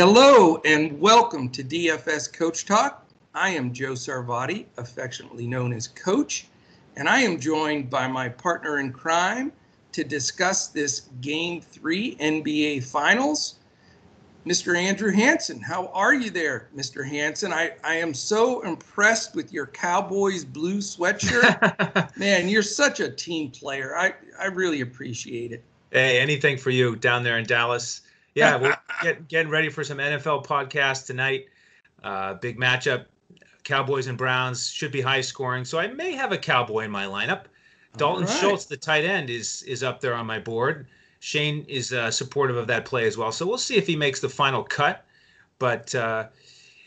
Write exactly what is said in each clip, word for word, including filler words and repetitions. Hello and welcome to D F S Coach Talk. I am Joe Sarvati, affectionately known as Coach, and I am joined by my partner in crime to discuss this Game three N B A Finals, Mister Andrew Hansen. How are you there, Mister Hansen? I, I am so impressed with your Cowboys blue sweatshirt. Man, you're such a team player. I, I really appreciate it. Hey, anything for you down there in Dallas. Yeah, we're get, getting ready for some N F L podcast tonight. Uh, big matchup, Cowboys and Browns, should be high scoring. So I may have a Cowboy in my lineup. Dalton right. Schultz, the tight end, is is up there on my board. Shane is uh, supportive of that play as well. So we'll see if he makes the final cut. But, uh,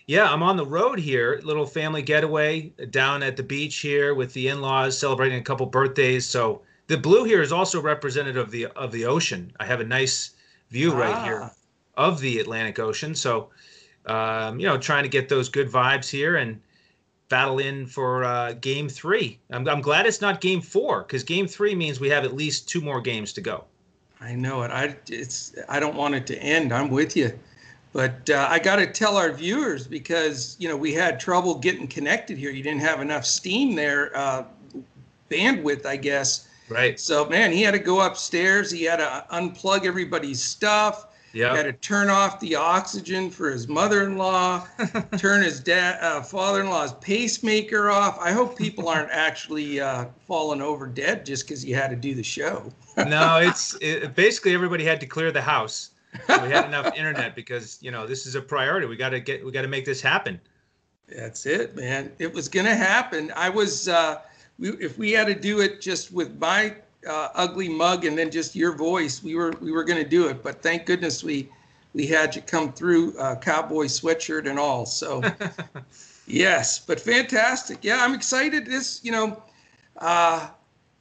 yeah, I'm on the road here, little family getaway down at the beach here with the in-laws, celebrating a couple birthdays. So the blue here is also representative of the, of the ocean. I have a nice view ah. right here of the Atlantic Ocean. So, um, you know, trying to get those good vibes here and battle in for uh, game three. I'm, I'm glad it's not game four, because game three means we have at least two more games to go. I know it. I it's I don't want it to end. I'm with you. But uh, I got to tell our viewers, because, you know, we had trouble getting connected here. You didn't have enough steam there, uh, bandwidth, I guess. Right. So, man, he had to go upstairs. He had to unplug everybody's stuff. Yep. He had to turn off the oxygen for his mother-in-law, turn his dad, uh, father-in-law's pacemaker off. I hope people aren't actually uh, falling over dead just because he had to do the show. No, it's it, basically everybody had to clear the house. So we had enough internet because, you know, this is a priority. We got to get we got to make this happen. That's it, man. It was going to happen. I was. Uh, We, if we had to do it just with my uh, ugly mug and then just your voice, we were we were going to do it. But thank goodness we we had you come through, uh, cowboy sweatshirt and all. So yes, but fantastic. Yeah, I'm excited. This, you know, uh,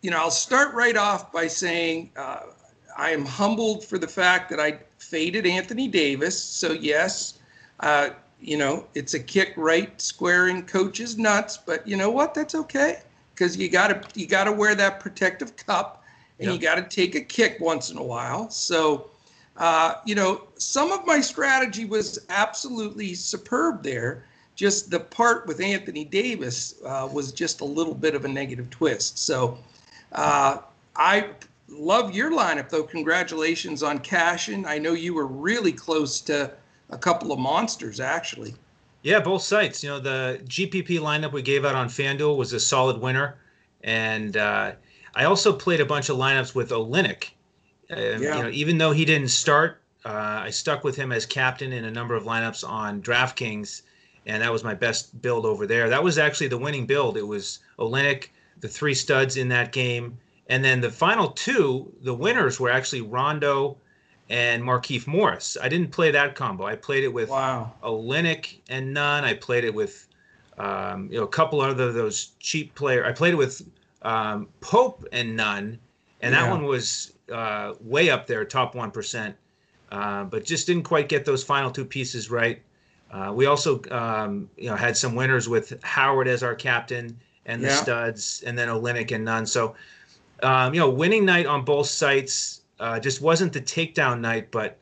you know, I'll start right off by saying uh, I am humbled for the fact that I faded Anthony Davis. So yes, uh, you know, it's a kick right square in Coach's nuts. But you know what? That's okay. Because you gotta you gotta wear that protective cup, and yep. you gotta take a kick once in a while. So, uh, you know, some of my strategy was absolutely superb there. Just the part with Anthony Davis uh, was just a little bit of a negative twist. So, uh, I love your lineup though. Congratulations on cashing. I know you were really close to a couple of monsters actually. Yeah, both sites. You know, the G P P lineup we gave out on FanDuel was a solid winner. And uh, I also played a bunch of lineups with Olynyk. Uh, yeah. You know, even though he didn't start, uh, I stuck with him as captain in a number of lineups on DraftKings. And that was my best build over there. That was actually the winning build. It was Olynyk, the three studs in that game. And then the final two, the winners were actually Rondo and Markieff Morris. I didn't play that combo. I played it with wow. Olynyk and Nunn. I played it with um, you know, a couple other those cheap players. I played it with um, Pope and Nunn, and yeah. that one was uh, way up there, top one percent, uh, but just didn't quite get those final two pieces right. Uh, we also um, you know, had some winners with Howard as our captain and the yeah. studs, and then Olynyk and Nunn. So, um, you know, winning night on both sites. Uh, just wasn't the takedown night, but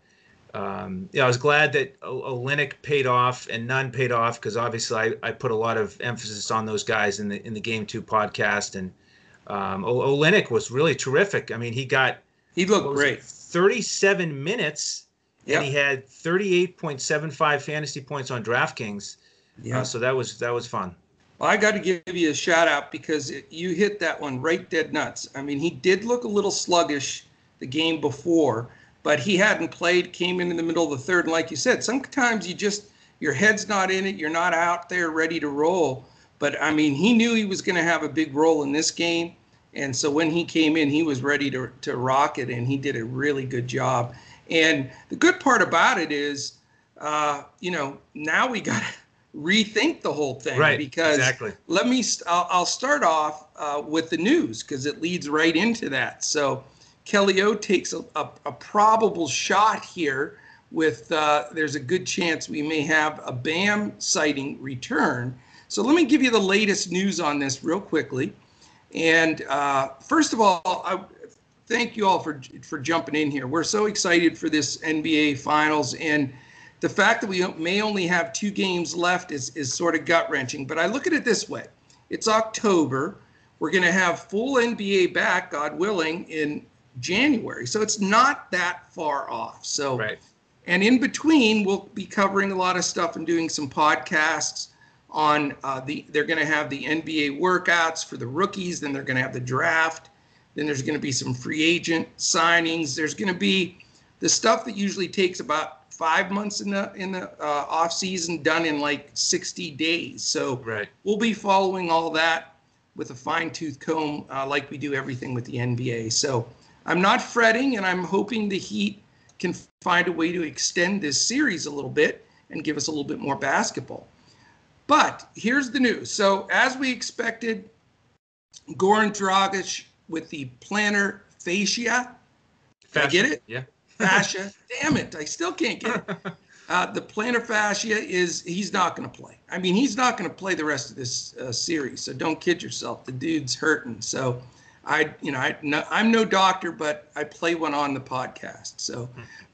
um, yeah, I was glad that Olynyk paid off and Nunn paid off, because obviously I, I put a lot of emphasis on those guys in the in the Game Two podcast, and um, Olynyk was really terrific. I mean, he got he looked great, thirty-seven minutes, yep. and he had thirty-eight point seven five fantasy points on DraftKings. Yeah, uh, so that was that was fun. Well, I got to give you a shout out because it, you hit that one right dead nuts. I mean, he did look a little sluggish the game before, but he hadn't played, came in in the middle of the third. And like you said, sometimes you just, your head's not in it. You're not out there ready to roll. But I mean, he knew he was going to have a big role in this game. And so when he came in, he was ready to, to rock it. And he did a really good job. And the good part about it is, uh, you know, now we got to rethink the whole thing. Right, because exactly. let me, I'll, I'll start off uh, with the news, because it leads right into that. So Kelly O takes a, a, a probable shot here with uh, there's a good chance we may have a Bam sighting return. So let me give you the latest news on this real quickly. And uh, first of all, I thank you all for, for jumping in here. We're so excited for this N B A Finals. And the fact that we may only have two games left is, is sort of gut-wrenching. But I look at it this way. It's October. We're going to have full N B A back, God willing, in January. So it's not that far off. So, right. And in between, we'll be covering a lot of stuff and doing some podcasts on uh, the – they're going to have the N B A workouts for the rookies. Then they're going to have the draft. Then there's going to be some free agent signings. There's going to be the stuff that usually takes about – five months in the in the uh, off season done in like sixty days. So right. We'll be following all that with a fine tooth comb, uh, like we do everything with the N B A. So I'm not fretting, and I'm hoping the Heat can find a way to extend this series a little bit and give us a little bit more basketball. But here's the news. So as we expected, Goran Dragic with the plantar fascia. Did I get it? Yeah. Fascia. Damn it. I still can't get it. Uh, the plantar fascia is he's not going to play. I mean, he's not going to play the rest of this uh, series. So don't kid yourself. The dude's hurting. So I, you know, I, no, I'm no doctor, but I play one on the podcast. So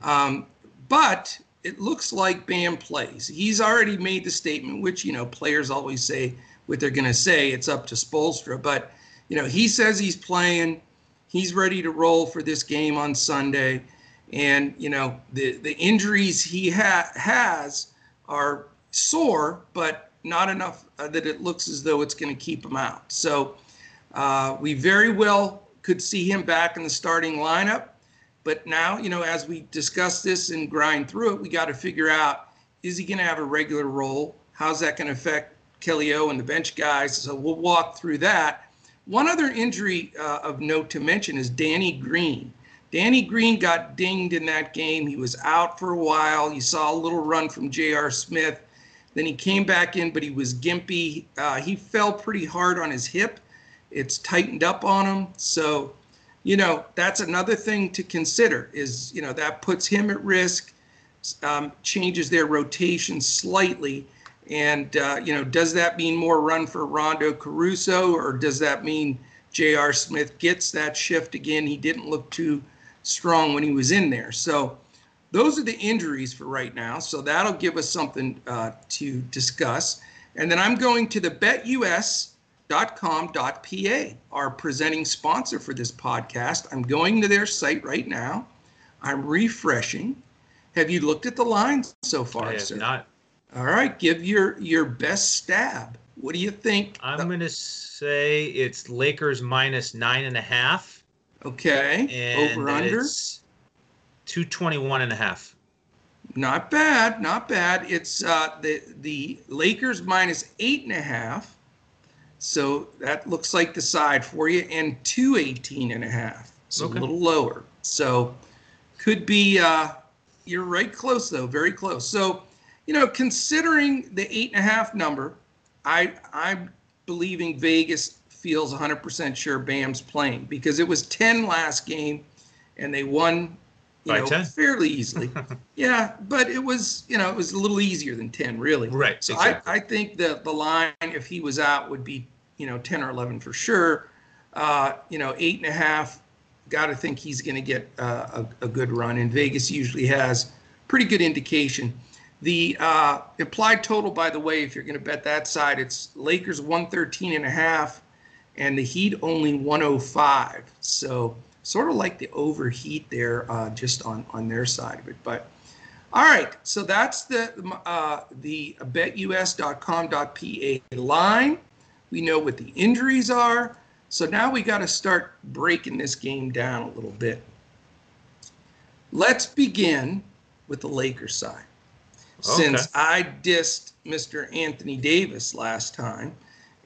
um, but it looks like Bam plays. He's already made the statement, which, you know, players always say what they're going to say. It's up to Spoelstra. But, you know, he says he's playing. He's ready to roll for this game on Sunday. And, you know, the, the injuries he ha- has are sore, but not enough uh, that it looks as though it's going to keep him out. So uh, we very well could see him back in the starting lineup. But now, you know, as we discuss this and grind through it, we got to figure out, is he going to have a regular role? How's that going to affect Kelly O and the bench guys? So we'll walk through that. One other injury uh, of note to mention is Danny Green. Danny Green got dinged in that game. He was out for a while. You saw a little run from J R. Smith. Then he came back in, but he was gimpy. Uh, he fell pretty hard on his hip. It's tightened up on him. So, you know, that's another thing to consider is, you know, that puts him at risk, um, changes their rotation slightly. And, uh, you know, does that mean more run for Rondo Caruso, or does that mean J R. Smith gets that shift again? He didn't look too strong when he was in there. So those are the injuries for right now. So that'll give us something uh, to discuss. And then I'm going to the bet U S dot com dot P A, our presenting sponsor for this podcast. I'm going to their site right now. I'm refreshing. Have you looked at the lines so far, I have sir? Not. All right. Give your, your best stab. What do you think? I'm the- going to say it's Lakers minus nine and a half. Okay, and over under two twenty-one and a half. Not bad, not bad. It's uh, the the Lakers minus eight and a half. So that looks like the side for you, and two eighteen and a half. So okay. A little lower. So could be uh, you're right close though, very close. So you know, considering the eight and a half number, I I'm believing Vegas feels one hundred percent sure Bam's playing, because it was ten last game and they won, you By know, ten? Fairly easily. Yeah, but it was, you know, it was a little easier than ten, really. Right. So exactly. I, I think the, the line, if he was out, would be, you know, ten or eleven for sure. Uh, you know, eight and a half, got to think he's going to get uh, a, a good run. And Vegas usually has pretty good indication. The uh, implied total, by the way, if you're going to bet that side, it's Lakers one thirteen and a half. And the Heat only one oh five. So sort of like the overheat there uh, just on, on their side of it. But all right, so that's the uh, the bet U S dot com dot P A line. We know what the injuries are. So now we got to start breaking this game down a little bit. Let's begin with the Lakers side. Okay. Since I dissed Mister Anthony Davis last time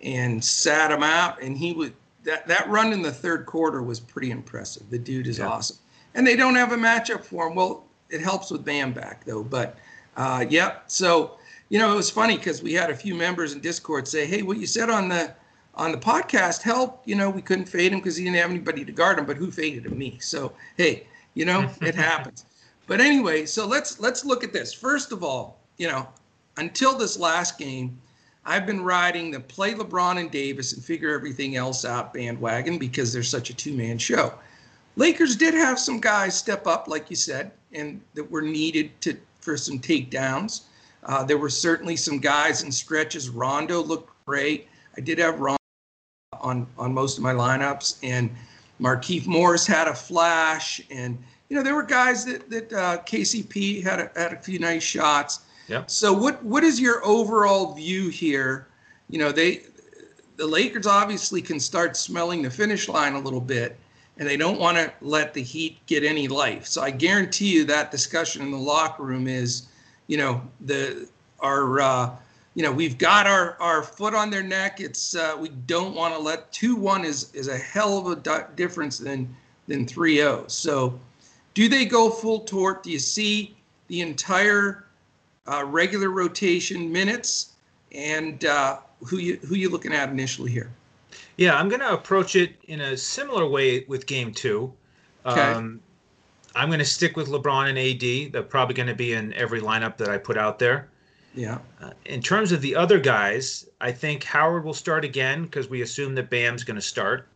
and sat him out, and he would that that run in the third quarter was pretty impressive. The dude is yeah. awesome, and they don't have a matchup for him. Well, it helps with Bam back though. But uh yep. So you know, it was funny because we had a few members in Discord say, "Hey, what you said on the on the podcast helped. You know, we couldn't fade him because he didn't have anybody to guard him. But who faded him? Me. So hey, you know, it happens. But anyway, so let's let's look at this. First of all, you know, until this last game, I've been riding the play LeBron and Davis and figure everything else out bandwagon because they're such a two-man show. Lakers did have some guys step up, like you said, and that were needed to for some takedowns. Uh, there were certainly some guys in stretches. Rondo looked great. I did have Rondo on, on most of my lineups, and Markieff Morris had a flash. And, you know, there were guys that, that uh, K C P had a, had a few nice shots. Yeah. So what, what is your overall view here? You know, they the Lakers obviously can start smelling the finish line a little bit, and they don't want to let the Heat get any life. So I guarantee you that discussion in the locker room is, you know, the our uh, you know, we've got our, our foot on their neck. It's uh, we don't want to let two one is is a hell of a di- difference than than three oh. So do they go full tort? Do you see the entire uh, regular rotation minutes, and uh, who you who you looking at initially here? Yeah, I'm going to approach it in a similar way with game two. Okay. Um, I'm going to stick with LeBron and A D. They're probably going to be in every lineup that I put out there. Yeah. Uh, in terms of the other guys, I think Howard will start again because we assume that Bam's going to start.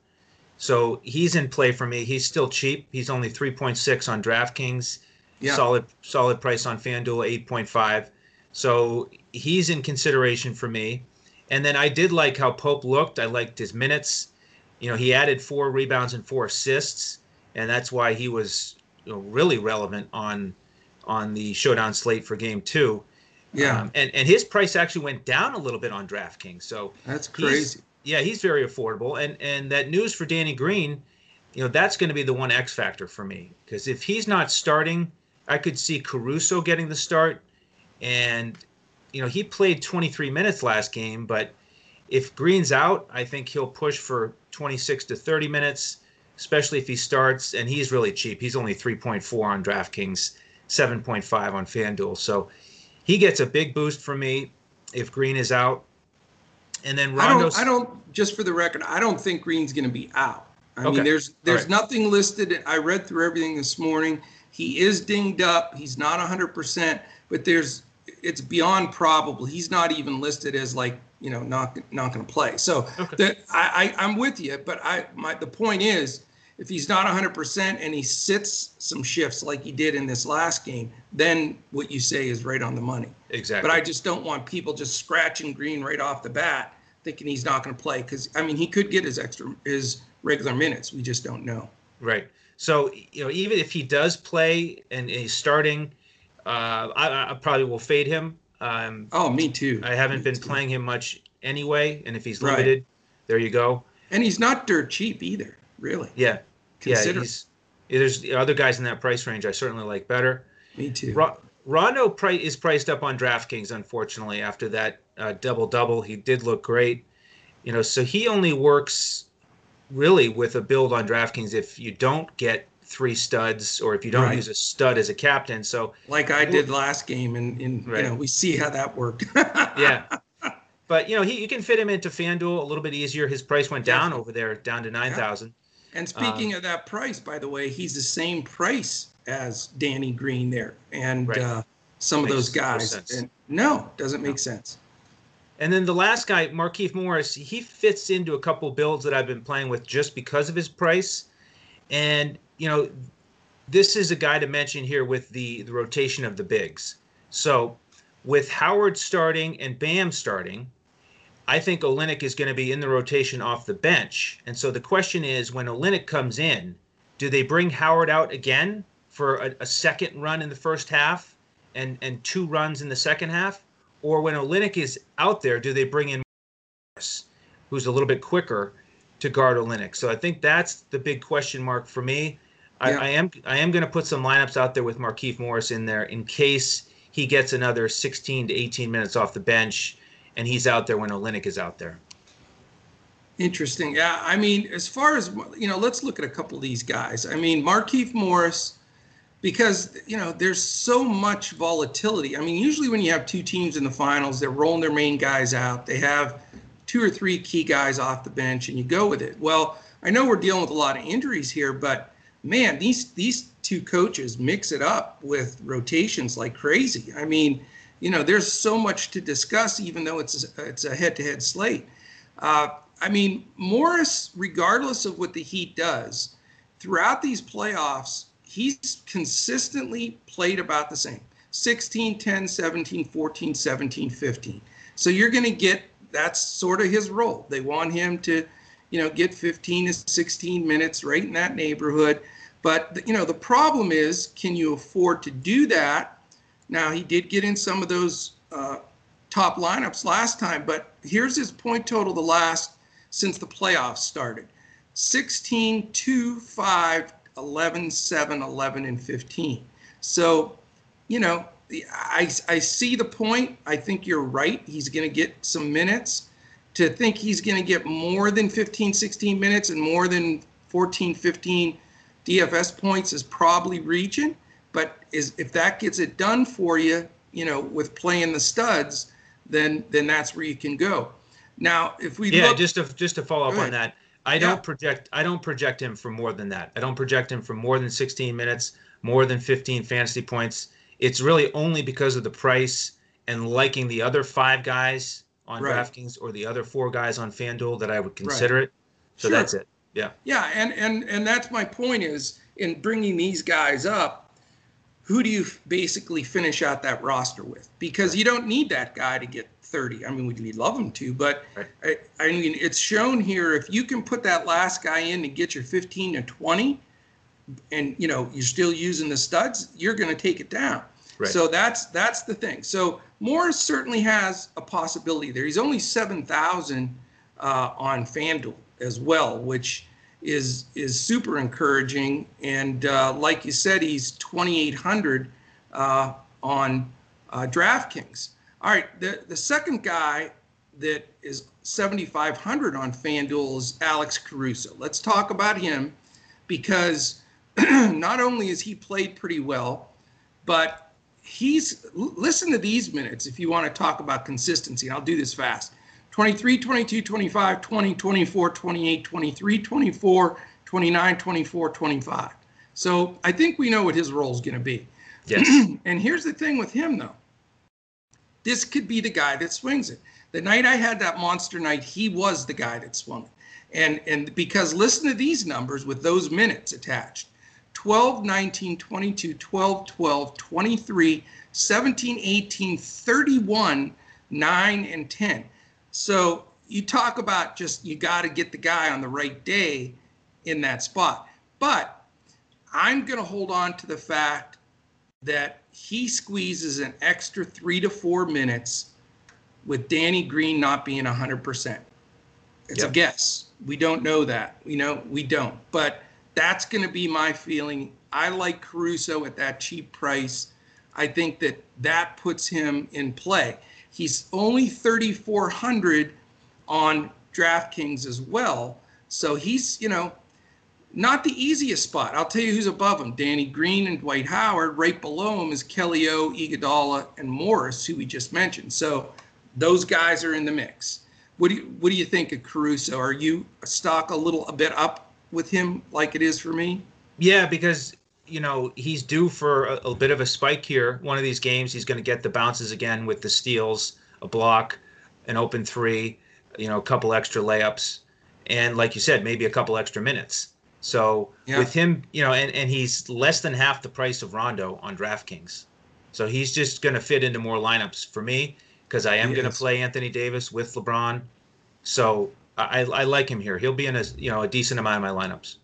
So he's in play for me. He's still cheap. He's only three point six on DraftKings. Yeah. Solid, solid price on FanDuel, eight point five. So he's in consideration for me. And then I did like how Pope looked. I liked his minutes. You know, he added four rebounds and four assists, and that's why he was, you know, really relevant on on the showdown slate for game two. Yeah. Um, and, and his price actually went down a little bit on DraftKings. So that's crazy. He's, yeah, he's very affordable. And and that news for Danny Green, you know, that's going to be the one X factor for me, because if he's not starting, I could see Caruso getting the start. And you know, he played twenty-three minutes last game, but if Green's out, I think he'll push for twenty-six to thirty minutes, especially if he starts. And he's really cheap. He's only three point four on DraftKings, seven point five on FanDuel. So he gets a big boost from me if Green is out. And then Rondo's... I don't, I don't just for the record, I don't think Green's going to be out. I okay. mean, there's there's right. nothing listed. I read through everything this morning. He is dinged up. He's not one hundred percent, but there's... it's beyond probable. He's not even listed as, like, you know, not not going to play. So okay. the, I, I, I'm with you, but I my the point is, if he's not one hundred percent and he sits some shifts like he did in this last game, then what you say is right on the money. Exactly. But I just don't want people just scratching Green right off the bat thinking he's not going to play, because, I mean, he could get his extra his regular minutes. We just don't know. Right. So, you know, even if he does play and he's starting – Uh, I, I probably will fade him. Um, oh, me too. I haven't me been too. playing him much anyway, and if he's limited, right. there you go. And he's not dirt cheap either, really. Yeah, Consider- yeah. He's, there's other guys in that price range I certainly like better. Me too. Ro- Rondo price is priced up on DraftKings, unfortunately. After that uh, double double, he did look great. You know, so he only works really with a build on DraftKings if you don't get three studs, or if you don't right. use a stud as a captain. So like I did last game, and, and right. you know, we see how that worked. yeah. But, you know, he you can fit him into FanDuel a little bit easier. His price went down yeah. over there, down to nine thousand dollars. Yeah. And speaking um, of that price, by the way, he's the same price as Danny Green there and right. uh, some that of those guys. No and no, doesn't make no. sense. And then the last guy, Markieff Morris, he fits into a couple builds that I've been playing with just because of his price. And, you know, this is a guy to mention here with the, the rotation of the bigs. So with Howard starting and Bam starting, I think Olynyk is going to be in the rotation off the bench. And so the question is, when Olynyk comes in, do they bring Howard out again for a, a second run in the first half and, and two runs in the second half? Or when Olynyk is out there, do they bring in Morris, who's a little bit quicker, to guard Olynyk? So I think that's the big question mark for me. I, yeah. I am I am going to put some lineups out there with Markieff Morris in there in case he gets another sixteen to eighteen minutes off the bench and he's out there when Olynyk is out there. Interesting. Yeah, I mean, as far as, you know, let's look at a couple of these guys. I mean, Markieff Morris, because, you know, there's so much volatility. I mean, usually when you have two teams in the finals, they're rolling their main guys out. They have two or three key guys off the bench, and you go with it. Well, I know we're dealing with a lot of injuries here, but man, these these two coaches mix it up with rotations like crazy. I mean, you know, there's so much to discuss, even though it's a, it's a head-to-head slate. Uh, I mean, Morris, regardless of what the Heat does, throughout these playoffs, he's consistently played about the same. sixteen, ten, seventeen, fourteen, seventeen, fifteen. So you're going to get, that's sort of his role. They want him to, you know, get fifteen to sixteen minutes right in that neighborhood. But, you know, the problem is, can you afford to do that? Now, he did get in some of those uh, top lineups last time, but here's his point total the last, since the playoffs started. sixteen, two, five, eleven, seven, eleven, and fifteen. So, you know, I, I see the point. I think you're right. He's going to get some minutes. To think he's going to get more than fifteen, sixteen minutes and more than fourteen, fifteen D F S points is probably reaching. But is if that gets it done for you, you know, with playing the studs, then then that's where you can go. Now, if we yeah, look, just to just to follow up on that, I yeah. don't project I don't project him for more than that. I don't project him for more than sixteen minutes, more than fifteen fantasy points. It's really only because of the price and liking the other five guys on right. DraftKings or the other four guys on FanDuel that I would consider right. it. So sure. that's it. Yeah. Yeah, and and and that's my point is in bringing these guys up. Who do you basically finish out that roster with? Because you don't need that guy to get thirty. I mean, we'd love him to, but right. I, I mean, it's shown here. If you can put that last guy in and get your fifteen to twenty, and you know you're still using the studs, you're going to take it down. Right. So that's that's the thing. So Morris certainly has a possibility there. He's only seven thousand uh, on FanDuel as well, which. is is super encouraging, and uh, like you said, he's twenty-eight hundred uh, on uh, DraftKings. All right, the, the second guy that is seventy-five hundred on FanDuel is Alex Caruso. Let's talk about him because not only has he played pretty well, but he's, listen to these minutes if you want to talk about consistency, and I'll do this fast. twenty-three, twenty-two, twenty-five, twenty, twenty-four, twenty-eight, twenty-three, twenty-four, twenty-nine, twenty-four, twenty-five. So I think we know what his role is going to be. Yes. And here's the thing with him, though. This could be the guy that swings it. The night I had that monster night, he was the guy that swung it. And, and because listen to these numbers with those minutes attached. twelve, nineteen, twenty-two, twelve, twelve, twenty-three, seventeen, eighteen, thirty-one, nine, and ten. So you talk about just you got to get the guy on the right day in that spot. But I'm going to hold on to the fact that he squeezes an extra three to four minutes with Danny Green not being one hundred percent. It's yep. a guess. We don't know that. You know, we don't. But that's going to be my feeling. I like Caruso at that cheap price. I think that that puts him in play. He's only thirty-four hundred on DraftKings as well. So he's, you know, not the easiest spot. I'll tell you who's above him. Danny Green and Dwight Howard. Right below him is Kelly O, Iguodala, and Morris, who we just mentioned. So those guys are in the mix. What do you, what do you think of Caruso? Are you a stock a little a bit up with him like it is for me? Yeah, because, you know, he's due for a, a bit of a spike here. One of these games, he's going to get the bounces again with the steals, a block, an open three, you know, a couple extra layups. And like you said, maybe a couple extra minutes. So yeah. with him, you know, and, and he's less than half the price of Rondo on DraftKings. So he's just going to fit into more lineups for me because I am yes. going to play Anthony Davis with LeBron. So I, I like him here. He'll be in a, you know, a decent amount of my lineups.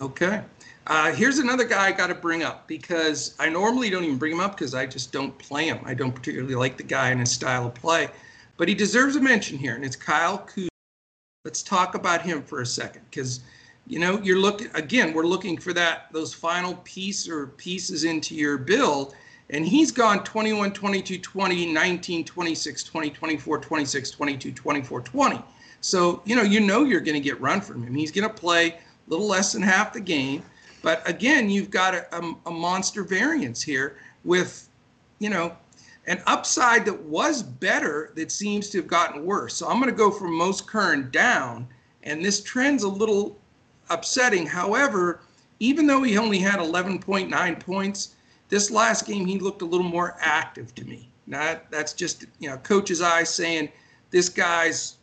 Okay. Uh, here's another guy I got to bring up because I normally don't even bring him up because I just don't play him. I don't particularly like the guy and his style of play, but he deserves a mention here, and it's Kyle Kuzma. Let's talk about him for a second because, you know, you're looking again. We're looking for that those final piece or pieces into your build, and he's gone twenty-one, twenty-two, twenty, nineteen, twenty-six, twenty, twenty-four, twenty-six, twenty-two, twenty-four, twenty. So you know you know you're going to get run from him. He's going to play a little less than half the game. But again, you've got a, a, a monster variance here with, you know, an upside that was better that seems to have gotten worse. So I'm going to go from most current down, and this trend's a little upsetting. However, even though he only had eleven point nine points, this last game he looked a little more active to me. Now, that's just, you know, coach's eye saying this guy's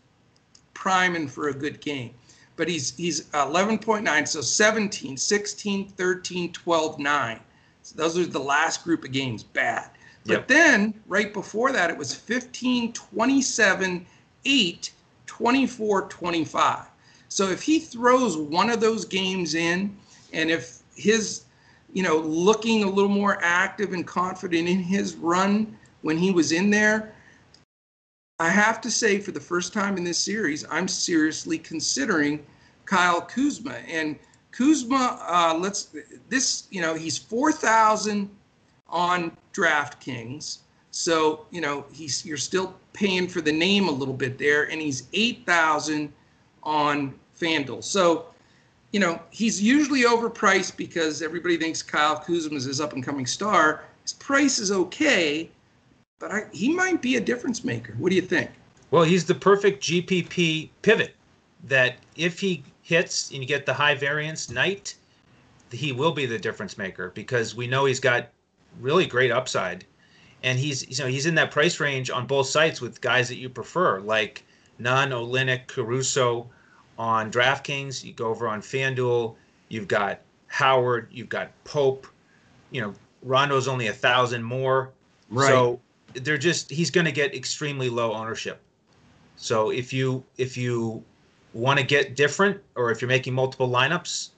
priming for a good game. But he's he's eleven point nine, so seventeen, sixteen, thirteen, twelve, nine. So those were the last group of games, bad. But yep. then, right before that, it was fifteen, twenty-seven, eight, twenty-four, twenty-five. So if he throws one of those games in, and if his, you know, looking a little more active and confident in his run when he was in there, I have to say, for the first time in this series, I'm seriously considering Kyle Kuzma. And Kuzma, uh, let's this, you know, he's four thousand on DraftKings. So, you know, he's you're still paying for the name a little bit there, and he's eight thousand on FanDuel. So, you know, he's usually overpriced because everybody thinks Kyle Kuzma is his up-and-coming star. His price is okay, but I, he might be a difference maker. What do you think? Well, he's the perfect G P P pivot that if he hits and you get the high variance night, he will be the difference maker because we know he's got really great upside. And he's, you know, he's in that price range on both sites with guys that you prefer, like Nunn, Olynyk, Caruso on DraftKings. You go over on FanDuel, you've got Howard, you've got Pope. You know, Rondo's only a thousand more. Right. So they're just he's going to get extremely low ownership. So if you if you want to get different, or if you're making multiple lineups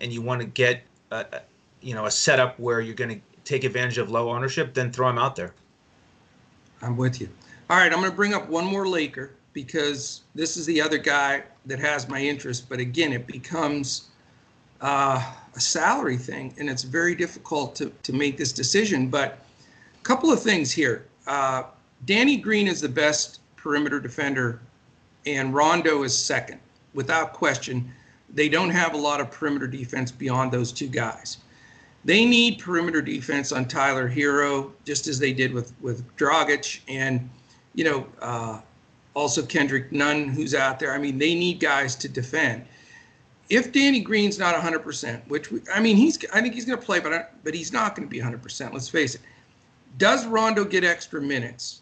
and you want to get a, a, you know, a setup where you're going to take advantage of low ownership, then throw him out there. I'm with you. All right, I'm going to bring up one more Laker because this is the other guy that has my interest. But again, it becomes uh, a salary thing, and it's very difficult to, to make this decision. But a couple of things here. Uh, Danny Green is the best perimeter defender, and Rondo is second. Without question, they don't have a lot of perimeter defense beyond those two guys. They need perimeter defense on Tyler Herro, just as they did with, with Dragic and, you know, uh, also Kendrick Nunn, who's out there. I mean, they need guys to defend. If Danny Green's not one hundred percent, which, we, I mean, he's I think he's going to play, but, I, but he's not going to be one hundred percent, let's face it. Does Rondo get extra minutes?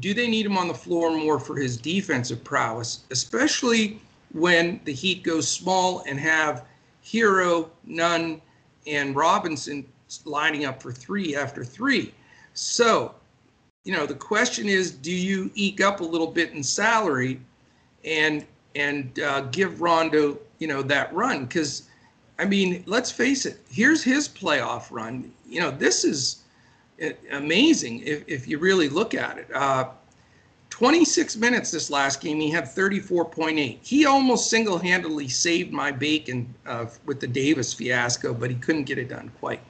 Do they need him on the floor more for his defensive prowess, especially when the Heat goes small and have Herro, Nunn, and Robinson lining up for three after three. So, you know, the question is, do you eke up a little bit in salary and and uh, give Rondo, you know, that run? Because, I mean, let's face it, here's his playoff run. You know, this is amazing if, if you really look at it. Uh, twenty-six minutes this last game, he had thirty-four point eight. He almost single-handedly saved my bacon uh, with the Davis fiasco, but he couldn't get it done quite.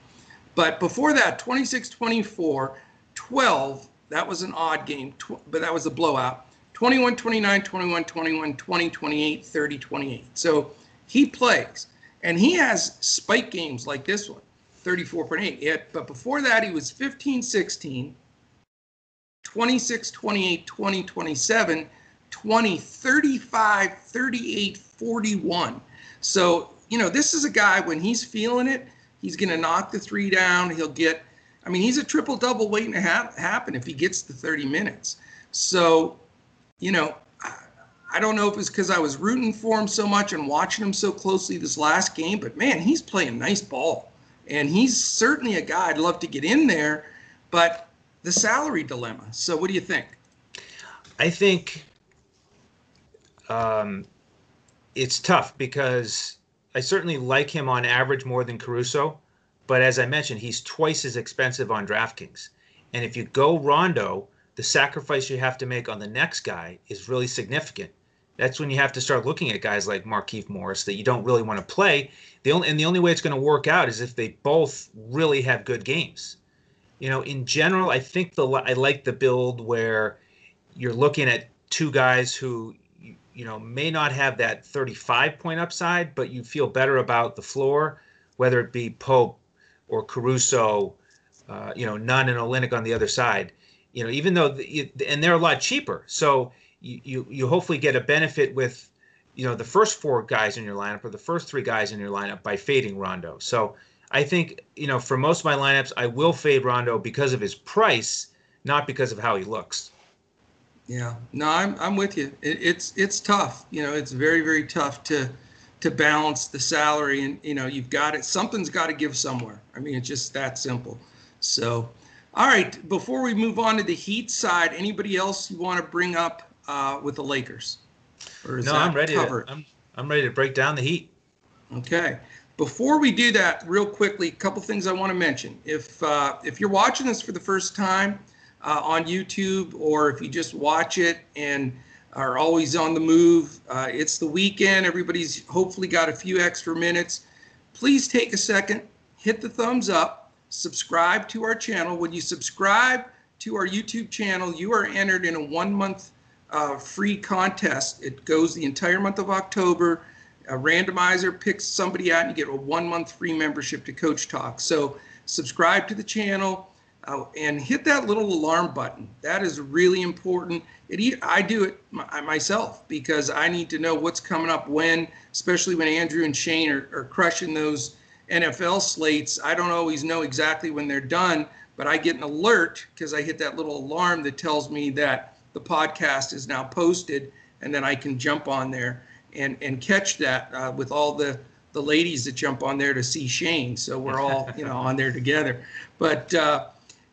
But before that, twenty-six twenty-four, twelve, that was an odd game, tw- but that was a blowout. twenty-one twenty-nine, twenty-one twenty-one, twenty twenty-eight, thirty twenty-eight. So he plays, and he has spike games like this one, thirty-four point eight. He had, but before that, he was fifteen sixteen. twenty-six twenty-eight, twenty twenty-seven, twenty thirty-five, thirty-eight forty-one. So, you know, this is a guy, when he's feeling it, he's going to knock the three down. He'll get, I mean, he's a triple-double waiting to ha- happen if he gets the thirty minutes. So, you know, I, I don't know if it's because I was rooting for him so much and watching him so closely this last game, but, man, he's playing nice ball. And he's certainly a guy I'd love to get in there, but the salary dilemma. So what do you think? I think um, it's tough because I certainly like him on average more than Caruso. But as I mentioned, he's twice as expensive on DraftKings. And if you go Rondo, the sacrifice you have to make on the next guy is really significant. That's when you have to start looking at guys like Markieff Morris that you don't really want to play. The only, and the only way it's going to work out is if they both really have good games. You know, in general, I think the I like the build where you're looking at two guys who, you know, may not have that thirty-five point upside, but you feel better about the floor, whether it be Pope or Caruso, uh, you know, Nunn and Olynyk on the other side. You know, even though the, and they're a lot cheaper, so you, you you hopefully get a benefit with, you know, the first four guys in your lineup or the first three guys in your lineup by fading Rondo. So I think, you know, for most of my lineups, I will fade Rondo because of his price, not because of how he looks. Yeah, no, I'm I'm with you. It, it's it's tough. You know, it's very very tough to to balance the salary. And, you know, you've got it. Something's got to give somewhere. I mean, it's just that simple. So, all right, before we move on to the Heat side, anybody else you want to bring up uh, with the Lakers? Or is no, I'm ready. To, I'm, I'm ready to break down the Heat. Okay. Before we do that, real quickly, a couple things I want to mention. If uh, if you're watching this for the first time uh, on YouTube, or if you just watch it and are always on the move, uh, it's the weekend. Everybody's hopefully got a few extra minutes. Please take a second, hit the thumbs up, subscribe to our channel. When you subscribe to our YouTube channel, you are entered in a one-month uh, free contest. It goes the entire month of October. A randomizer picks somebody out, and you get a one-month free membership to Coach Talk. So subscribe to the channel uh, and hit that little alarm button. That is really important. It, I do it m- myself because I need to know what's coming up when, especially when Andrew and Shane are, are crushing those N F L slates. I don't always know exactly when they're done, but I get an alert because I hit that little alarm that tells me that the podcast is now posted, and then I can jump on there and and catch that uh, with all the, the ladies that jump on there to see Shane. So we're all, you know, on there together. But uh,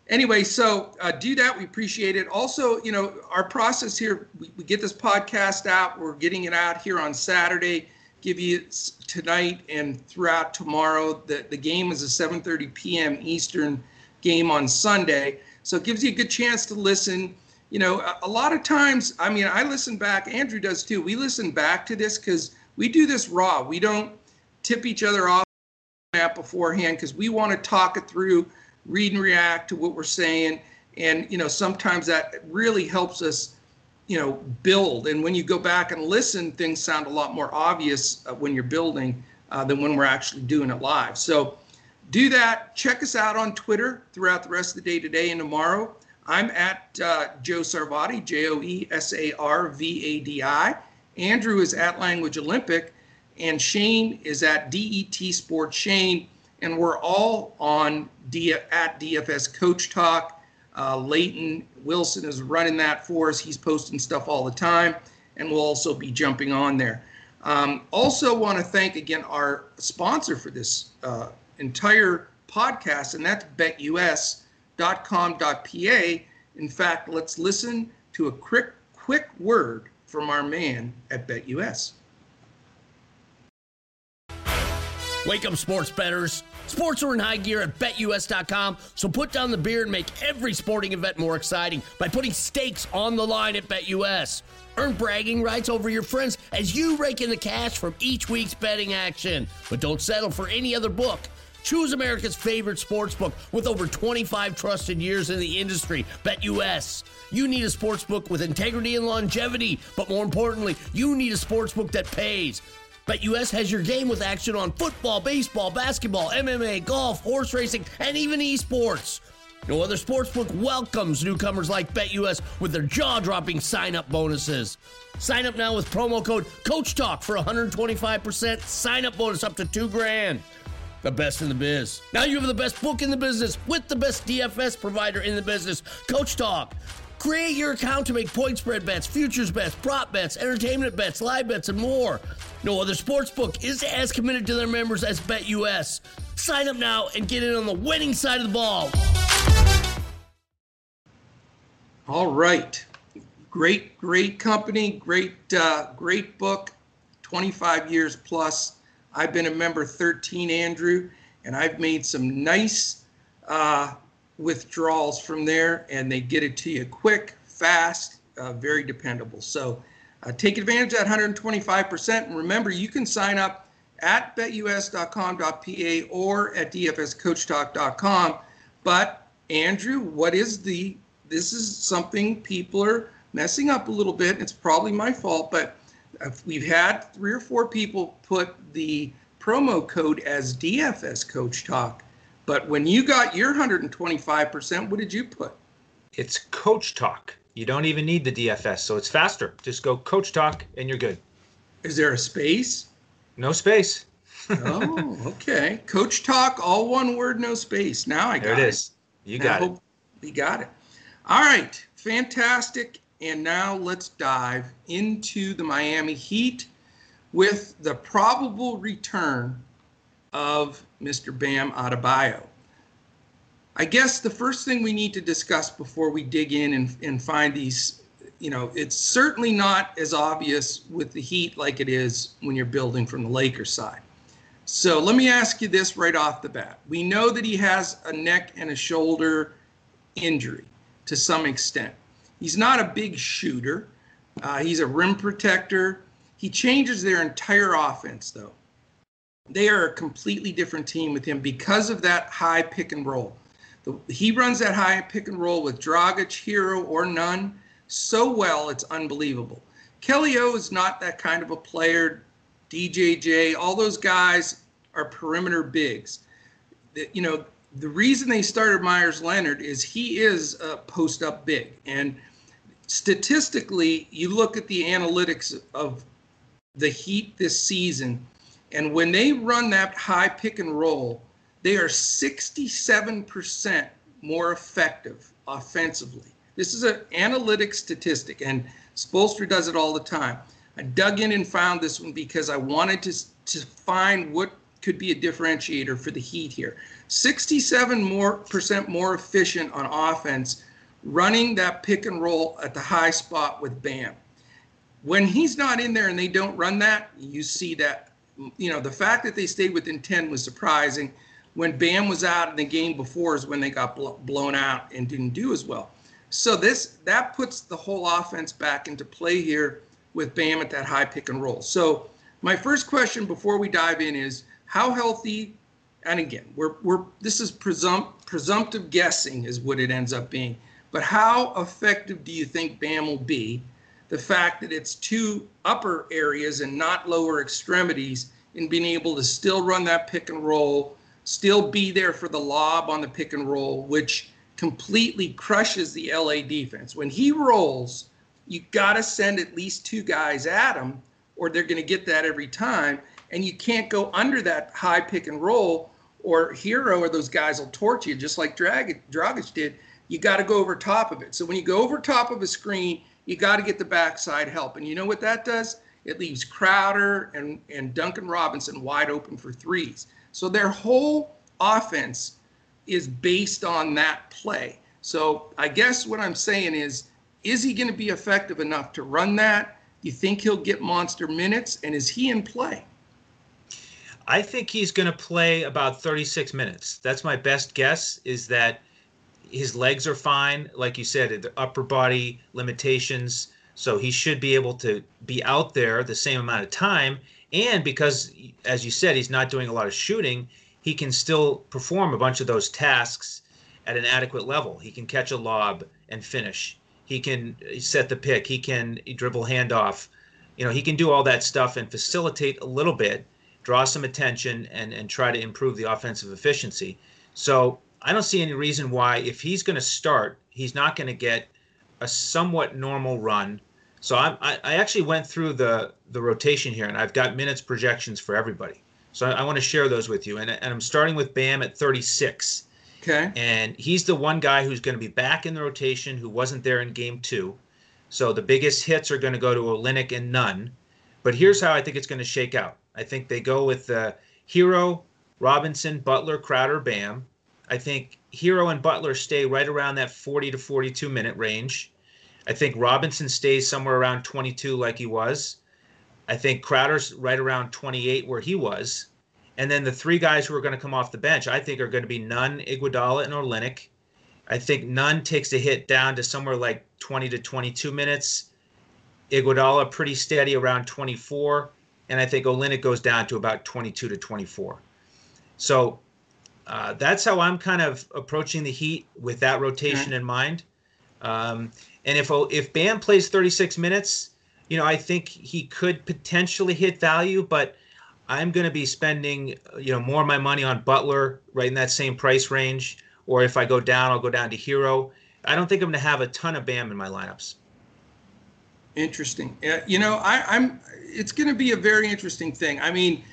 anyway, so uh, do that. We appreciate it. Also, you know, our process here, we, we get this podcast out. We're getting it out here on Saturday. Give you tonight and throughout tomorrow. The, the game is a seven thirty p.m. Eastern game on Sunday. So it gives you a good chance to listen. You know, a lot of times, I mean, I listen back. Andrew does too. We listen back to this because we do this raw. We don't tip each other off beforehand because we want to talk it through, read and react to what we're saying. And, you know, sometimes that really helps us, you know, build. And when you go back and listen, things sound a lot more obvious uh, when you're building uh, than when we're actually doing it live. So do that. Check us out on Twitter throughout the rest of the day today and tomorrow. I'm at uh, Joe Sarvadi, J O E S A R V A D I. Andrew is at Language Olympic, and Shane is at D E T Sports Shane, and we're all on D- at D F S Coach Talk. Uh, Leighton Wilson is running that for us. He's posting stuff all the time, and we'll also be jumping on there. Um, also want to thank, again, our sponsor for this uh, entire podcast, and that's BetUS. dot com dot p a. In fact, let's listen to a quick quick word from our man at BetUS. Wake up, sports bettors. Sports are in high gear at bet U S dot com, so put down the beer and make every sporting event more exciting by putting stakes on the line at BetUS. Earn bragging rights over your friends as you rake in the cash from each week's betting action. But don't settle for any other book. Choose America's favorite sportsbook with over twenty-five trusted years in the industry, BetUS. You need a sportsbook with integrity and longevity, but more importantly, you need a sportsbook that pays. BetUS has your game with action on football, baseball, basketball, M M A, golf, horse racing, and even esports. No other sportsbook welcomes newcomers like BetUS with their jaw-dropping sign-up bonuses. Sign up now with promo code COACHTALK for one hundred twenty-five percent sign-up bonus up to two grand. The best in the biz. Now you have the best book in the business with the best D F S provider in the business, Coach Talk. Create your account to make point spread bets, futures bets, prop bets, entertainment bets, live bets, and more. No other sportsbook is as committed to their members as BetUS. Sign up now and get in on the winning side of the ball. All right. Great, great company, great, uh, great book, twenty-five years plus. I've been a member thirteen, Andrew, and I've made some nice uh, withdrawals from there, and they get it to you quick, fast, uh, very dependable. So uh, take advantage of that one hundred twenty-five percent. And remember, you can sign up at bet U S dot com dot p a or at D F S coach talk dot com. But, Andrew, what is the – this is something people are messing up a little bit. It's probably my fault, but – we've had three or four people put the promo code as D F S Coach Talk, but when you got your one hundred twenty-five percent, what did you put? It's Coach Talk. You don't even need the D F S, so it's faster. Just go Coach Talk and you're good. Is there a space? No space. Oh, okay. Coach Talk, all one word, no space. Now I got it. There it is. You got it. We got it. All right. Fantastic. And now let's dive into the Miami Heat. with the probable return of Mister Bam Adebayo. I guess the first thing we need to discuss before we dig in and, and find these, you know, it's certainly not as obvious with the Heat like it is when you're building from the Lakers side. So let me ask you this right off the bat. We know that he has a neck and a shoulder injury to some extent. He's not a big shooter. Uh, he's a rim protector. He changes their entire offense, though. They are a completely different team with him because of that high pick and roll. The, he runs that high pick and roll with Dragic, Herro, or Nunn so well, it's unbelievable. Kelly O is not that kind of a player. D J J, all those guys are perimeter bigs. The, you know, the reason they started Myers Leonard is he is a post-up big. And statistically, you look at the analytics of the Heat this season, and when they run that high pick and roll, they are sixty-seven percent more effective offensively. This is an analytic statistic, and Spoelstra does it all the time. I dug in and found this one because I wanted to, to find what could be a differentiator for the Heat here. sixty-seven percent more efficient on offense running that pick and roll at the high spot with Bam. When he's not in there and they don't run that, you see that. You know, the fact that they stayed within ten was surprising. When Bam was out in the game before is when they got bl- blown out and didn't do as well. So this that puts the whole offense back into play here with Bam at that high pick and roll. So my first question before we dive in is how healthy, and again, we're we're this is presumpt, presumptive guessing is what it ends up being, but how effective do you think Bam will be? The fact that it's two upper areas and not lower extremities, and being able to still run that pick and roll, still be there for the lob on the pick and roll, which completely crushes the L A defense. When he rolls, you gotta send at least two guys at him, or they're gonna get that every time, and you can't go under that high pick and roll, or Herro or those guys will torch you, just like Dragic, Dragic did. You gotta go over top of it. So when you go over top of a screen, you got to get the backside help. And you know what that does? It leaves Crowder and, and Duncan Robinson wide open for threes. So their whole offense is based on that play. So I guess what I'm saying is, is he going to be effective enough to run that? You think he'll get monster minutes? And is he in play? I think he's going to play about thirty-six minutes. That's my best guess, is that his legs are fine, like you said, the upper body limitations. So he should be able to be out there the same amount of time. And because, as you said, he's not doing a lot of shooting, he can still perform a bunch of those tasks at an adequate level. He can catch a lob and finish. He can set the pick. He can dribble handoff. You know, he can do all that stuff and facilitate a little bit, draw some attention, and, and try to improve the offensive efficiency. So I don't see any reason why, if he's going to start, he's not going to get a somewhat normal run. So I'm, I, I actually went through the, the rotation here, and I've got minutes projections for everybody. So I, I want to share those with you. And, and I'm starting with Bam at thirty-six. Okay. And he's the one guy who's going to be back in the rotation who wasn't there in game two. So the biggest hits are going to go to Olynyk and Nunn. But here's how I think it's going to shake out. I think they go with uh, Herro, Robinson, Butler, Crowder, Bam. I think Herro and Butler stay right around that forty to forty-two minute range. I think Robinson stays somewhere around twenty-two like he was. I think Crowder's right around twenty-eight where he was. And then the three guys who are going to come off the bench, I think, are going to be Nunn, Iguodala, and Olynyk. I think Nunn takes a hit down to somewhere like twenty to twenty-two minutes. Iguodala pretty steady around twenty-four. And I think Olynyk goes down to about twenty-two to twenty-four. So Uh, that's how I'm kind of approaching the Heat with that rotation okay. in mind. Um, and if if Bam plays thirty-six minutes, you know, I think he could potentially hit value, but I'm going to be spending, you know, more of my money on Butler right in that same price range. Or if I go down, I'll go down to Herro. I don't think I'm going to have a ton of Bam in my lineups. Interesting. Uh, you know, I, I'm. It's going to be a very interesting thing. I mean,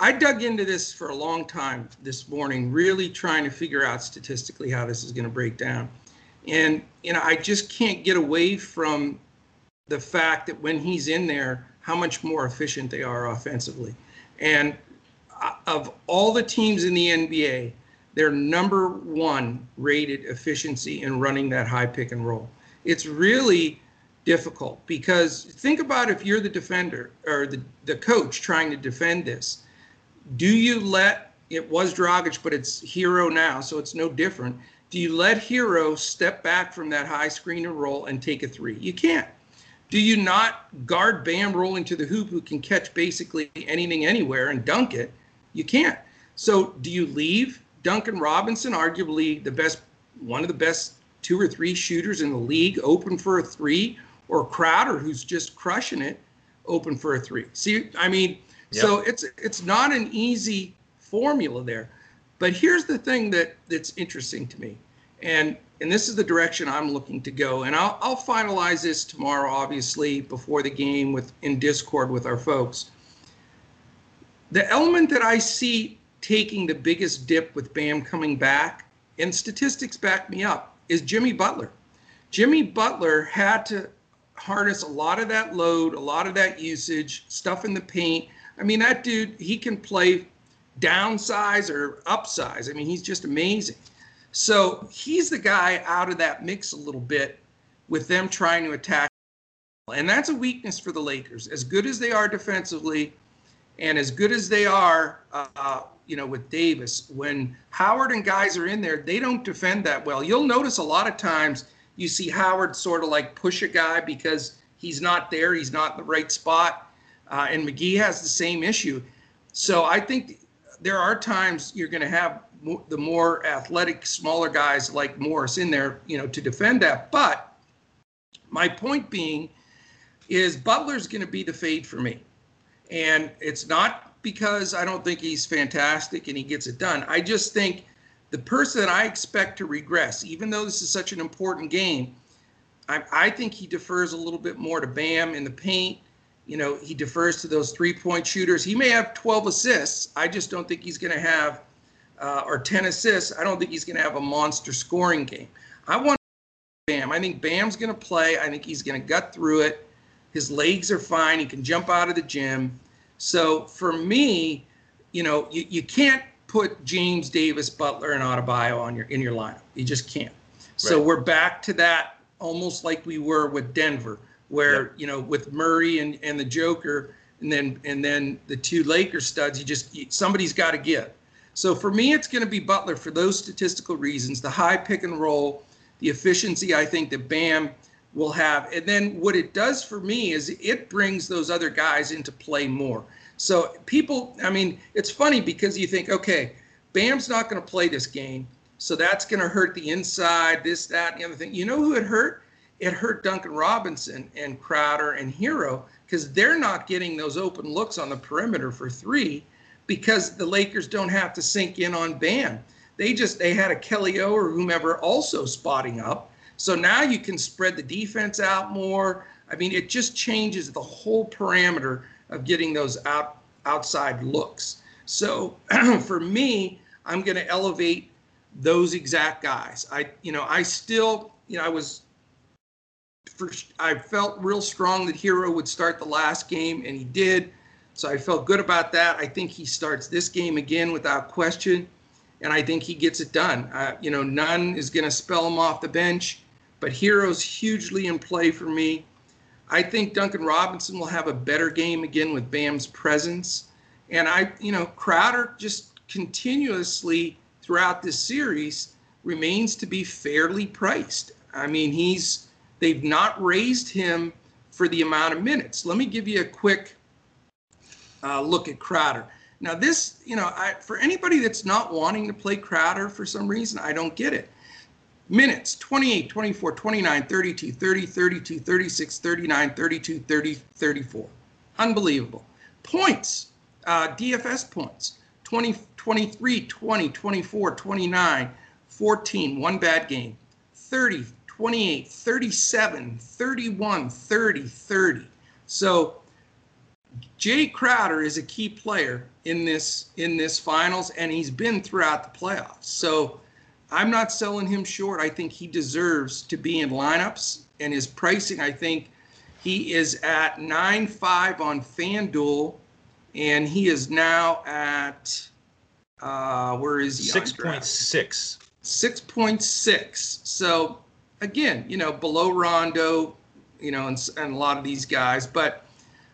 I dug into this for a long time this morning, really trying to figure out statistically how this is going to break down. And, you know, I just can't get away from the fact that when he's in there, how much more efficient they are offensively. And of all the teams in the N B A, they're number one rated efficiency in running that high pick and roll. It's really difficult because think about if you're the defender or the, the coach trying to defend this. Do you let, it was Dragic, but it's Herro now, so it's no different. Do you let Herro step back from that high screen and roll and take a three? You can't. Do you not guard Bam rolling to the hoop who can catch basically anything anywhere and dunk it? You can't. So do you leave Duncan Robinson, arguably the best, one of the best two or three shooters in the league, open for a three, or Crowder, who's just crushing it, open for a three? See, I mean, yep. So it's it's not an easy formula there. But here's the thing that, that's interesting to me, and and this is the direction I'm looking to go. And I'll, I'll finalize this tomorrow, obviously, before the game with in Discord with our folks. The element that I see taking the biggest dip with Bam coming back, and statistics back me up, is Jimmy Butler. Jimmy Butler had to harness a lot of that load, a lot of that usage, stuff in the paint. I mean, that dude, he can play downsize or upsize. I mean, he's just amazing. So he's the guy out of that mix a little bit with them trying to attack. And that's a weakness for the Lakers. As good as they are defensively and as good as they are, uh, you know, with Davis, when Howard and guys are in there, they don't defend that well. You'll notice a lot of times you see Howard sort of like push a guy because he's not there. He's not in the right spot. Uh, and McGee has the same issue. So I think there are times you're going to have the more athletic, smaller guys like Morris in there, you know, to defend that. But my point being is Butler's going to be the fade for me. And it's not because I don't think he's fantastic and he gets it done. I just think the person that I expect to regress, even though this is such an important game, I, I think he defers a little bit more to Bam in the paint. You know, he defers to those three-point shooters. He may have twelve assists. I just don't think he's going to have uh, – or ten assists. I don't think he's going to have a monster scoring game. I want Bam. I think Bam's going to play. I think he's going to gut through it. His legs are fine. He can jump out of the gym. So, for me, you know, you, you can't put James, Davis, Butler, and Adebayo on your, in your lineup. You just can't. So, right. We're back to that almost like we were with Denver, where, yep. you know, with Murray and, and the Joker and then and then the two Lakers studs, you just you, somebody's got to give. So for me, it's going to be Butler for those statistical reasons, the high pick and roll, the efficiency I think that Bam will have. And then what it does for me is it brings those other guys into play more. So people, I mean, it's funny because you think, okay, Bam's not going to play this game, so that's going to hurt the inside, this, that, and the other thing. You know who it hurt? It hurt Duncan Robinson and Crowder and Herro because they're not getting those open looks on the perimeter for three because the Lakers don't have to sink in on Bam. They just, they had a Kelly O or whomever also spotting up. So now you can spread the defense out more. I mean, it just changes the whole parameter of getting those out, outside looks. So for me, I'm going to elevate those exact guys. I, you know, I still, you know, I was, For, I felt real strong that Herro would start the last game, and he did. So I felt good about that. I think he starts this game again without question, and I think he gets it done. Uh, you know, Nunn is going to spell him off the bench, but Herro's hugely in play for me. I think Duncan Robinson will have a better game again with Bam's presence. And, I, you know, Crowder just continuously throughout this series remains to be fairly priced. I mean, he's... They've not raised him for the amount of minutes. Let me give you a quick uh, look at Crowder. Now this, you know, I, for anybody that's not wanting to play Crowder for some reason, I don't get it. Minutes, twenty-eight, twenty-four, twenty-nine, thirty-two, thirty, thirty-two, thirty-six, thirty-nine, thirty-two, thirty, thirty-four. Unbelievable. Points, uh, D F S points, twenty, twenty-three, twenty, twenty-four, twenty-nine, fourteen, one bad game, thirty, twenty-eight, thirty-seven, thirty-one, thirty, thirty. So Jay Crowder is a key player in this in this finals, and he's been throughout the playoffs. So I'm not selling him short. I think he deserves to be in lineups, and his pricing, I think, He is at nine five on FanDuel, and he is now at, uh, where is he? six point six. six point six. So, again, you know, below Rondo, you know, and, and a lot of these guys, but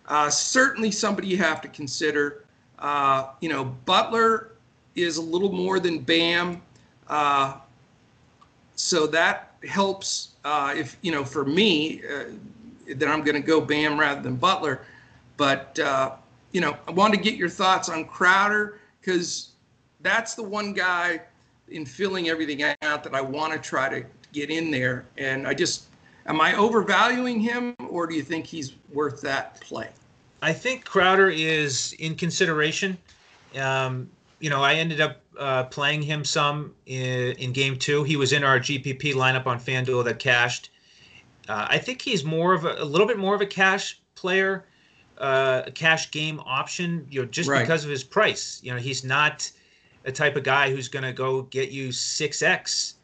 uh, certainly somebody you have to consider. Uh, you know, Butler is a little more than Bam. Uh, so that helps uh, if, you know, for me, uh, that I'm going to go Bam rather than Butler. But, uh, you know, I wanted to get your thoughts on Crowder, because that's the one guy in filling everything out that I want to try to get in there. And I just, am I overvaluing him, or do you think he's worth that play? I think Crowder is in consideration. Um, you know, I ended up uh, playing him some in, in game two. He was in our G P P lineup on FanDuel that cashed. Uh, I think he's more of a, a little bit more of a cash player, uh, a cash game option, you know, just right. because of his price. You know, he's not a type of guy who's going to go get you six X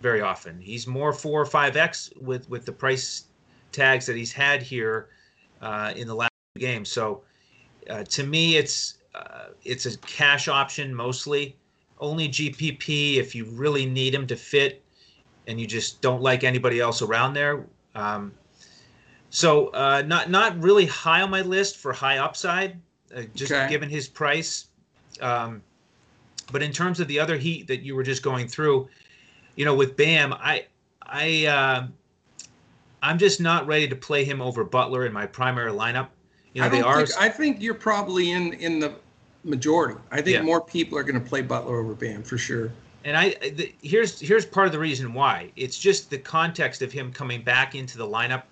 very often. He's more four or five X with, with the price tags that he's had here uh, in the last game. So uh, to me, it's uh, it's a cash option mostly. Only G P P if you really need him to fit and you just don't like anybody else around there. Um, so uh, not not really high on my list for high upside, uh, just okay. given his price. Um, but in terms of the other Heat that you were just going through, you know, with Bam, I I uh, I'm just not ready to play him over Butler in my primary lineup. You know, I, they are... think, I think you're probably in in the majority. I think yeah. more people are going to play Butler over Bam for sure. And I the, here's here's part of the reason why. It's just the context of him coming back into the lineup.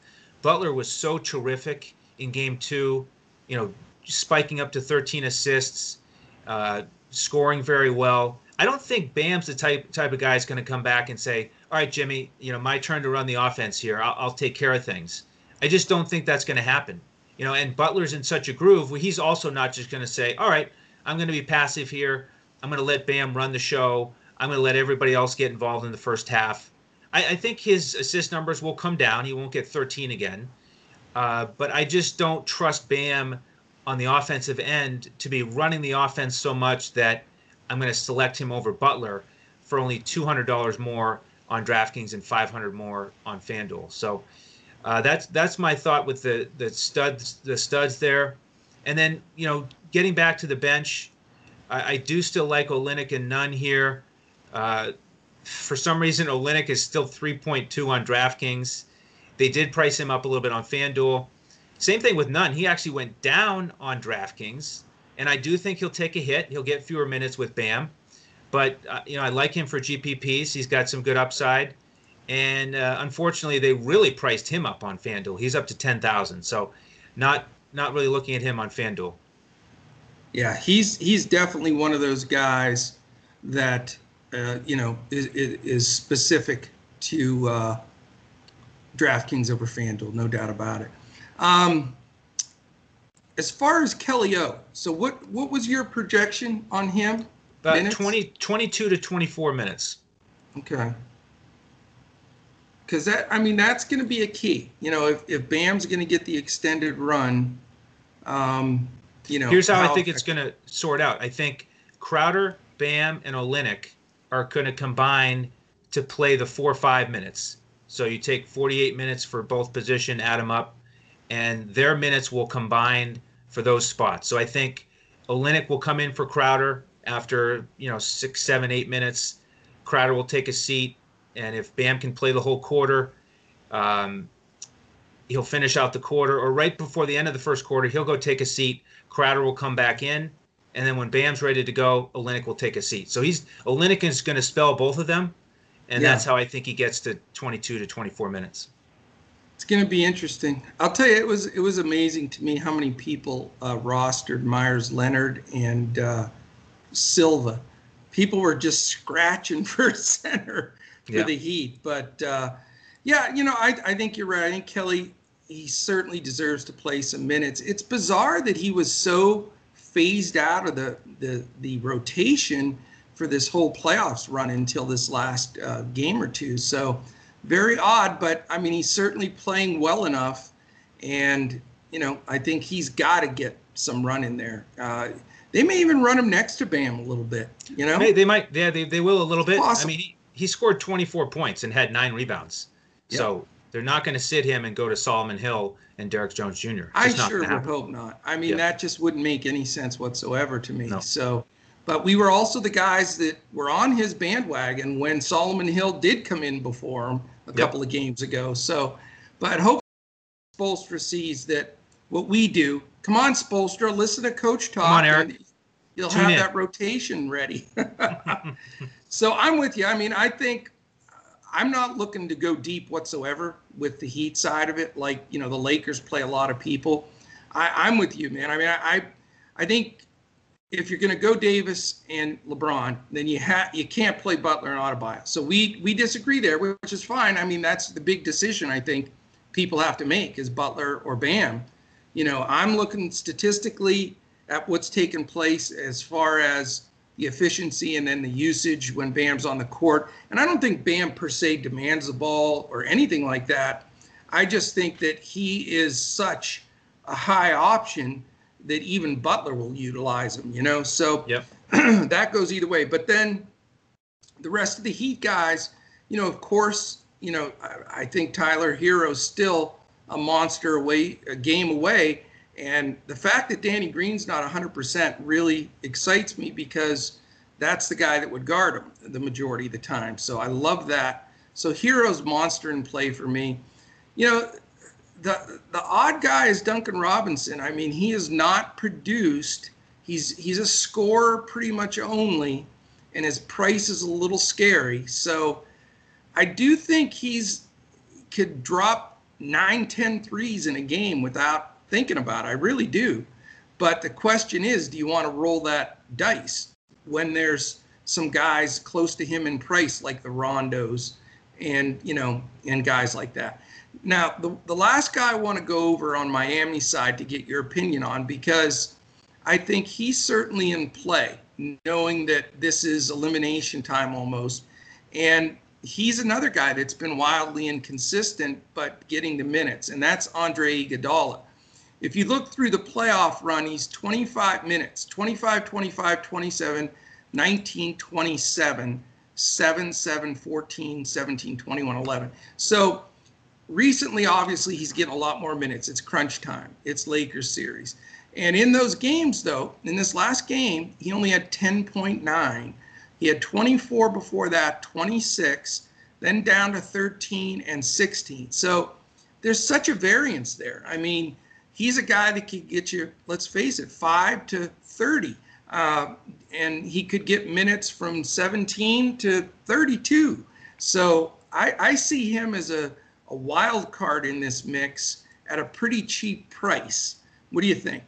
Butler was so terrific in game two, you know, spiking up to thirteen assists, uh, scoring very well. I don't think Bam's the type type of guy is going to come back and say, all right, Jimmy, you know, my turn to run the offense here. I'll, I'll take care of things. I just don't think that's going to happen. You know, and Butler's in such a groove where he's also not just going to say, all right, I'm going to be passive here. I'm going to let Bam run the show. I'm going to let everybody else get involved in the first half. I, I think his assist numbers will come down. He won't get thirteen again. Uh, but I just don't trust Bam on the offensive end to be running the offense so much that I'm going to select him over Butler for only two hundred dollars more on DraftKings and five hundred dollars more on FanDuel. So uh, that's that's my thought with the the studs the studs there. And then, you know, getting back to the bench, I, I do still like Olynyk and Nunn here. Uh, for some reason, Olynyk is still three point two on DraftKings. They did price him up a little bit on FanDuel. Same thing with Nunn. He actually went down on DraftKings, and I do think he'll take a hit. He'll get fewer minutes with Bam, but uh, you know, I like him for G P Ps. He's got some good upside, and uh, unfortunately, they really priced him up on FanDuel. He's up to ten thousand, so not not really looking at him on FanDuel. Yeah, he's he's definitely one of those guys that. Uh, you know, is, is specific to uh, DraftKings over FanDuel, no doubt about it. Um, as far as Kelly O, so what, what was your projection on him? About twenty, twenty-two to twenty-four minutes. Okay. Because that, I mean, that's going to be a key. You know, if, if Bam's going to get the extended run, um, you know. Here's how, how I think it's going to sort out. I think Crowder, Bam, and Olynyk are going to combine to play the four or five minutes. So you take forty-eight minutes for both position, add them up, and their minutes will combine for those spots. So I think Olynyk will come in for Crowder after, you know, six, seven, eight minutes. Crowder will take a seat, and if Bam can play the whole quarter, um, he'll finish out the quarter, or right before the end of the first quarter, he'll go take a seat. Crowder will come back in. And then when Bam's ready to go, Olynyk will take a seat. So he's Olynyk is going to spell both of them, and yeah. that's how I think he gets to twenty-two to twenty-four minutes. It's going to be interesting. I'll tell you, it was it was amazing to me how many people uh, rostered Myers Leonard and uh, Silva. People were just scratching for a center for yeah. the Heat. But uh, yeah, you know, I I think you're right. I think Kelly he certainly deserves to play some minutes. It's bizarre that he was so phased out of the, the the rotation for this whole playoffs run until this last uh, game or two. So very odd, but I mean, he's certainly playing well enough. And, you know, I think he's got to get some run in there. Uh, they may even run him next to Bam a little bit, you know? They, they might. Yeah, they, they will a little it's bit. Possible. I mean, he, he scored twenty-four points and had nine rebounds. Yep. So they're not going to sit him and go to Solomon Hill and Derrick Jones Junior It's I sure would hope not. I mean, yep. that just wouldn't make any sense whatsoever to me. No. So, but we were also the guys that were on his bandwagon when Solomon Hill did come in before him a yep. couple of games ago. So, but hopefully Spoelstra sees that what we do. Come on, Spoelstra, listen to Coach Talk. Come on, Eric. You'll Tune have in. that rotation ready. So I'm with you. I mean, I think I'm not looking to go deep whatsoever with the Heat side of it. Like, you know, the Lakers play a lot of people. I, I'm with you, man. I mean, I, I, I think if you're going to go Davis and LeBron, then you ha- you can't play Butler and Adebayo. So we we disagree there, which is fine. I mean, that's the big decision I think people have to make is Butler or Bam. You know, I'm looking statistically at what's taken place as far as the efficiency and then the usage when Bam's on the court. And I don't think Bam per se demands the ball or anything like that. I just think that he is such a high option that even Butler will utilize him, you know? So yep. that goes either way. But then the rest of the Heat guys, you know, of course, you know, I, I think Tyler Herro's still a monster away, a game away. And the fact that Danny Green's not one hundred percent really excites me because that's the guy that would guard him the majority of the time. So I love that. So Herro's monster in play for me. You know, the the odd guy is Duncan Robinson. I mean, he is not produced. He's he's a scorer pretty much only, and his price is a little scary. So I do think he's could drop nine, ten threes in a game without thinking about it. I really do. But the question is, do you want to roll that dice when there's some guys close to him in price, like the Rondos and, you know, and guys like that. Now, the, the last guy I want to go over on Miami side to get your opinion on, because I think he's certainly in play, knowing that this is elimination time almost. And he's another guy that's been wildly inconsistent, but getting the minutes, and that's Andre Iguodala. If you look through the playoff run, he's twenty-five minutes, twenty-five, twenty-five, twenty-seven, nineteen, twenty-seven, seven, seven, fourteen, seventeen, twenty-one, eleven. So recently, obviously, he's getting a lot more minutes. It's crunch time. It's Lakers series. And in those games, though, in this last game, he only had ten point nine. He had twenty-four before that, twenty-six, then down to thirteen and sixteen. So there's such a variance there. I mean, he's a guy that could get you, let's face it, five to thirty. Uh, and he could get minutes from seventeen to thirty-two. So I, I see him as a, a wild card in this mix at a pretty cheap price. What do you think?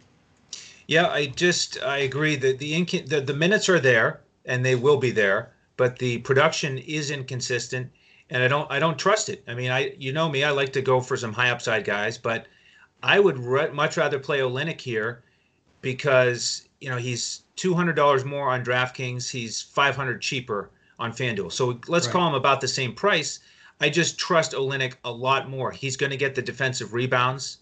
Yeah, I just, I agree that the, inc- the, the minutes are there and they will be there, but the production is inconsistent and I don't, I don't trust it. I mean, I, you know me, I like to go for some high upside guys, but I would re- much rather play Olynyk here because, you know, he's two hundred dollars more on DraftKings. He's five hundred dollars cheaper on FanDuel. So let's right. call him about the same price. I just trust Olynyk a lot more. He's going to get the defensive rebounds,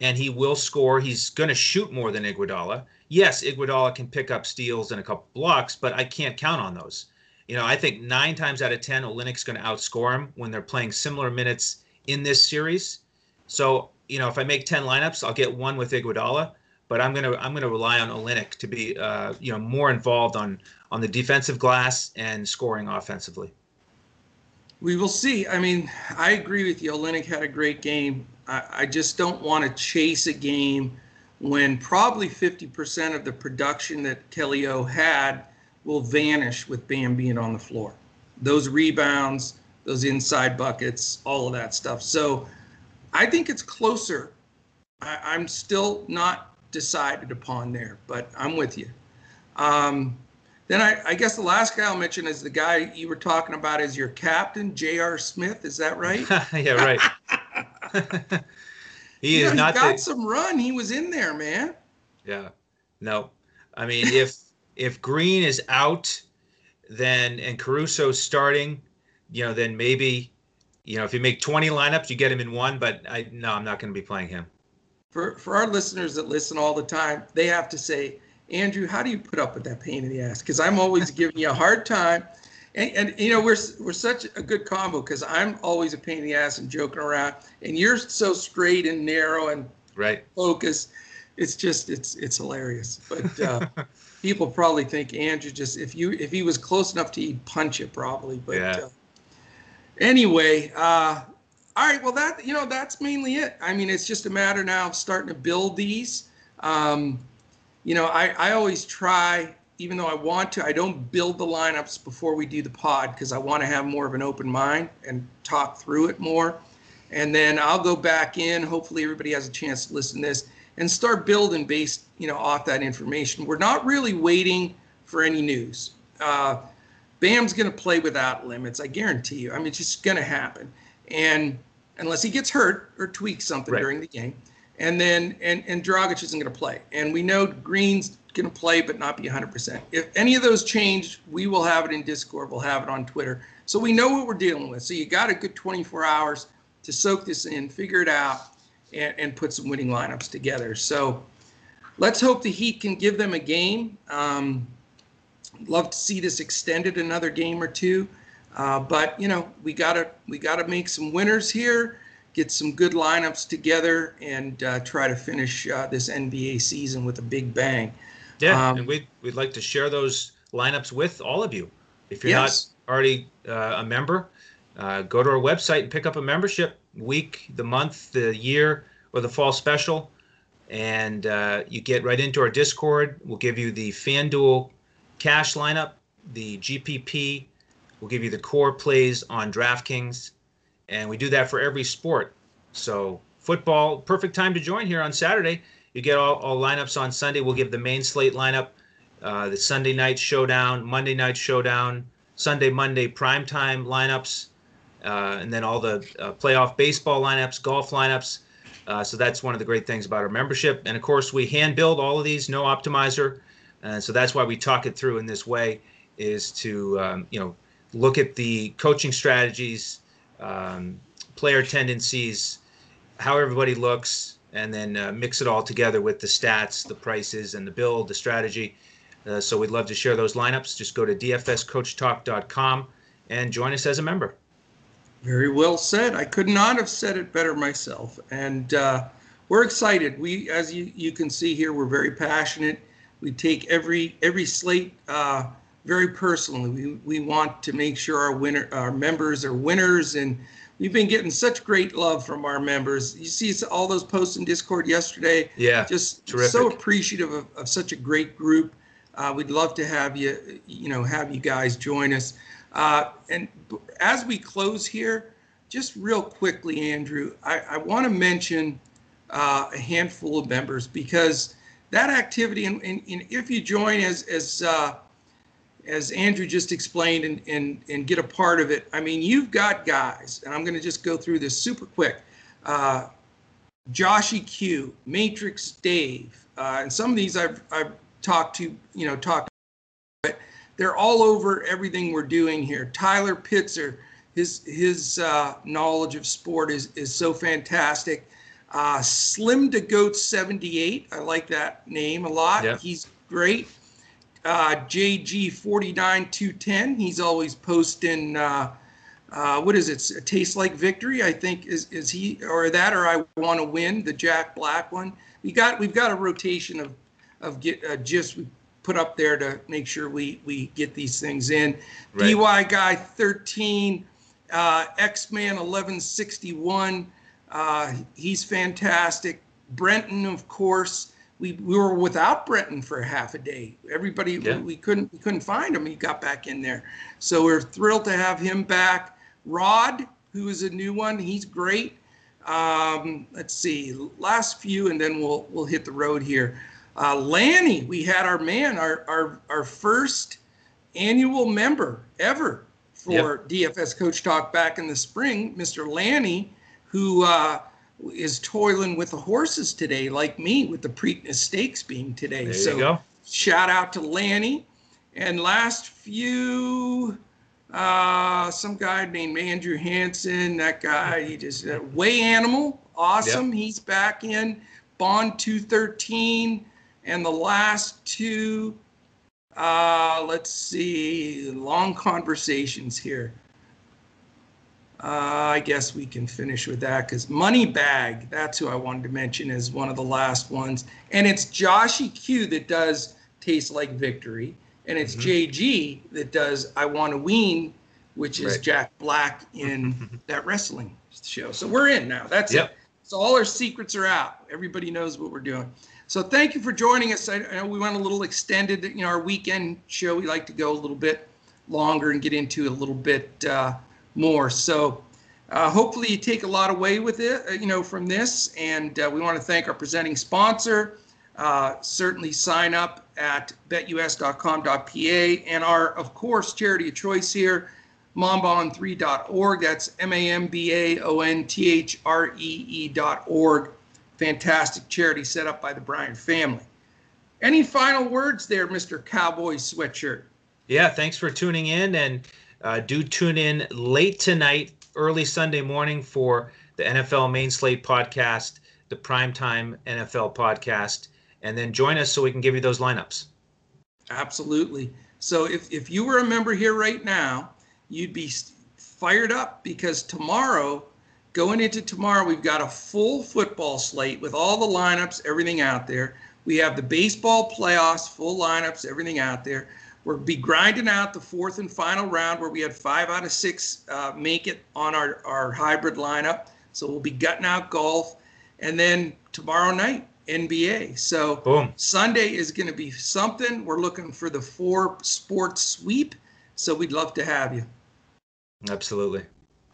and he will score. He's going to shoot more than Iguodala. Yes, Iguodala can pick up steals and a couple blocks, but I can't count on those. You know, I think nine times out of ten, Olynyk's going to outscore him when they're playing similar minutes in this series. So, you know, if I make ten lineups, I'll get one with Iguodala, but I'm gonna I'm gonna rely on Olynyk to be uh, you know, more involved on on the defensive glass and scoring offensively. We will see. I mean, I agree with you. Olynyk had a great game. I, I just don't want to chase a game when probably fifty percent of the production that Kelly O had will vanish with Bam being on the floor. Those rebounds, those inside buckets, all of that stuff. So I think it's closer. I, I'm still not decided upon there, but I'm with you. Um, then I, I guess the last guy I'll mention is the guy you were talking about as your captain, J R. Smith. Is that right? Yeah, right. he you is know, not. He got the... some run. He was in there, man. Yeah. No. I mean, if if Green is out, then and Caruso's starting, you know, then maybe. You know, if you make twenty lineups, you get him in one, but I no, I'm not going to be playing him. for, for our listeners that listen all the time, they have to say, Andrew, how do you put up with that pain in the ass? Because I'm always giving you a hard time. And, and you know, we're we're such a good combo because I'm always a pain in the ass and joking around. And you're so straight and narrow and right. focused. It's just, it's it's hilarious. But uh, people probably think Andrew just, if you if he was close enough to, he'd punch you probably. But yeah. uh, anyway, uh, all right. Well, that, you know, that's mainly it. I mean, it's just a matter now of starting to build these. Um, you know, I, I always try, even though I want to, I don't build the lineups before we do the pod because I want to have more of an open mind and talk through it more. And then I'll go back in. Hopefully everybody has a chance to listen to this and start building based, you know, off that information. We're not really waiting for any news. Uh, Bam's going to play without limits. I guarantee you. I mean, it's just going to happen. And unless he gets hurt or tweaks something right. during the game. And then, and, and Dragic isn't going to play. And we know Green's going to play, but not be one hundred percent. If any of those change, we will have it in Discord. We'll have it on Twitter. So we know what we're dealing with. So you got a good twenty-four hours to soak this in, figure it out, and, and put some winning lineups together. So let's hope the Heat can give them a game. Um, love to see this extended another game or two. Uh, but, you know, we gotta we gotta make some winners here, get some good lineups together, and uh, try to finish uh, this N B A season with a big bang. Yeah, um, and we'd, we'd like to share those lineups with all of you. If you're yes. not already uh, a member, uh, go to our website and pick up a membership. Week, the month, the year, or the fall special, and uh, you get right into our Discord. We'll give you the FanDuel cash lineup, the G P P. We'll give you the core plays on DraftKings, and we do that for every sport. So football, perfect time to join here on Saturday. You get all, all lineups on Sunday. We'll give the main slate lineup, uh, the Sunday night showdown, Monday night showdown, Sunday, Monday primetime lineups, uh, and then all the uh, playoff baseball lineups, golf lineups. Uh, so that's one of the great things about our membership. And, of course, we hand-build all of these, no optimizer. And so that's why we talk it through in this way, is to, um, you know, look at the coaching strategies, um, player tendencies, how everybody looks, and then uh, mix it all together with the stats, the prices, and the build, the strategy. Uh, so we'd love to share those lineups. Just go to D F S coach talk dot com and join us as a member. Very well said. I could not have said it better myself. And uh, we're excited. We, as you, you can see here, we're very passionate. We take every every slate uh, very personally. We we want to make sure our winner, our members are winners, and we've been getting such great love from our members. You see all those posts in Discord yesterday. Yeah, just terrific. So appreciative of, of such a great group. Uh, we'd love to have you, you know, have you guys join us. Uh, and as we close here, just real quickly, Andrew, I, I want to mention uh, a handful of members, because that activity, and, and, and if you join as as uh, as Andrew just explained, and, and, and get a part of it, I mean, you've got guys, and I'm going to just go through this super quick. Uh, Joshy Q, Matrix Dave, uh, and some of these I've I've talked to, you know, talked, but they're all over everything we're doing here. Tyler Pitzer, his his uh, knowledge of sport is is so fantastic. Uh, Slim to Goat seventy-eight, I like that name a lot. Yep. He's great. Uh, J G forty-nine two ten. He's always posting, uh, uh, what is it? A Taste Like Victory, I think is, is he, or that, or I Want to Win, the Jack Black one. We got, we've got a rotation of, of get, uh, gifs we put up there to make sure we, we get these things in. Right. D Y Guy thirteen, uh, X-Man eleven sixty-one. Uh, he's fantastic. Brenton, of course, we, we were without Brenton for half a day. Everybody, yeah. we, we couldn't we couldn't find him. He got back in there, so we're thrilled to have him back. Rod, who is a new one, he's great. Um, let's see, last few, and then we'll we'll hit the road here. Uh, Lanny, we had our man, our our our first annual member ever for yep. D F S Coach Talk back in the spring, Mister Lanny, who uh, is toiling with the horses today, like me, with the Preakness Stakes being today. There so you go. Shout out to Lanny. And last few, uh, some guy named Andrew Hansen, that guy, he just, uh, Way Animal, awesome, yep. He's back in. Bond two thirteen, and the last two, uh, let's see, long conversations here. Uh, I guess we can finish with that because Moneybag, that's who I wanted to mention as one of the last ones. And it's Josh E Q that does Taste Like Victory. And it's mm-hmm. J G that does I Want to Wean, which is right. Jack Black in that wrestling show. So we're in now. That's yep. it. So all our secrets are out. Everybody knows what we're doing. So thank you for joining us. I know we went a little extended. You know, our weekend show, we like to go a little bit longer and get into a little bit uh, more. So uh, hopefully you take a lot away with it, you know, from this. And uh, we want to thank our presenting sponsor. Uh, certainly sign up at bet U S dot com dot P A and our, of course, charity of choice here, mamba on three dot org. That's M A M B A O N T H R E E dot org. Fantastic charity set up by the Bryan family. Any final words there, Mister Cowboy Sweatshirt? Yeah, thanks for tuning in, and uh, do tune in late tonight, early Sunday morning for the N F L Main Slate podcast, the Primetime N F L podcast, and then join us so we can give you those lineups. Absolutely. So if, if you were a member here right now, you'd be fired up because tomorrow, going into tomorrow, we've got a full football slate with all the lineups, everything out there. We have the baseball playoffs, full lineups, everything out there. We'll be grinding out the fourth and final round where we had five out of six uh, make it on our, our hybrid lineup. So we'll be gutting out golf. And then tomorrow night, N B A. So boom. Sunday is going to be something. We're looking for the four sports sweep. So we'd love to have you. Absolutely.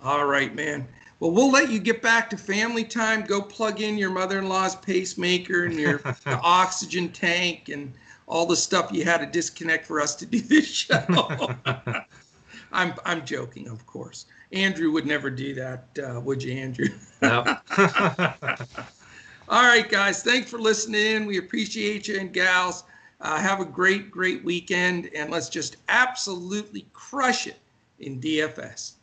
All right, man. Well, we'll let you get back to family time. Go plug in your mother-in-law's pacemaker and your the oxygen tank and all the stuff you had to disconnect for us to do this show. I'm I'm joking, of course. Andrew would never do that, uh, would you, Andrew? No. All right, guys. Thanks for listening. We appreciate you and gals. Uh, have a great, great weekend, and let's just absolutely crush it in D F S.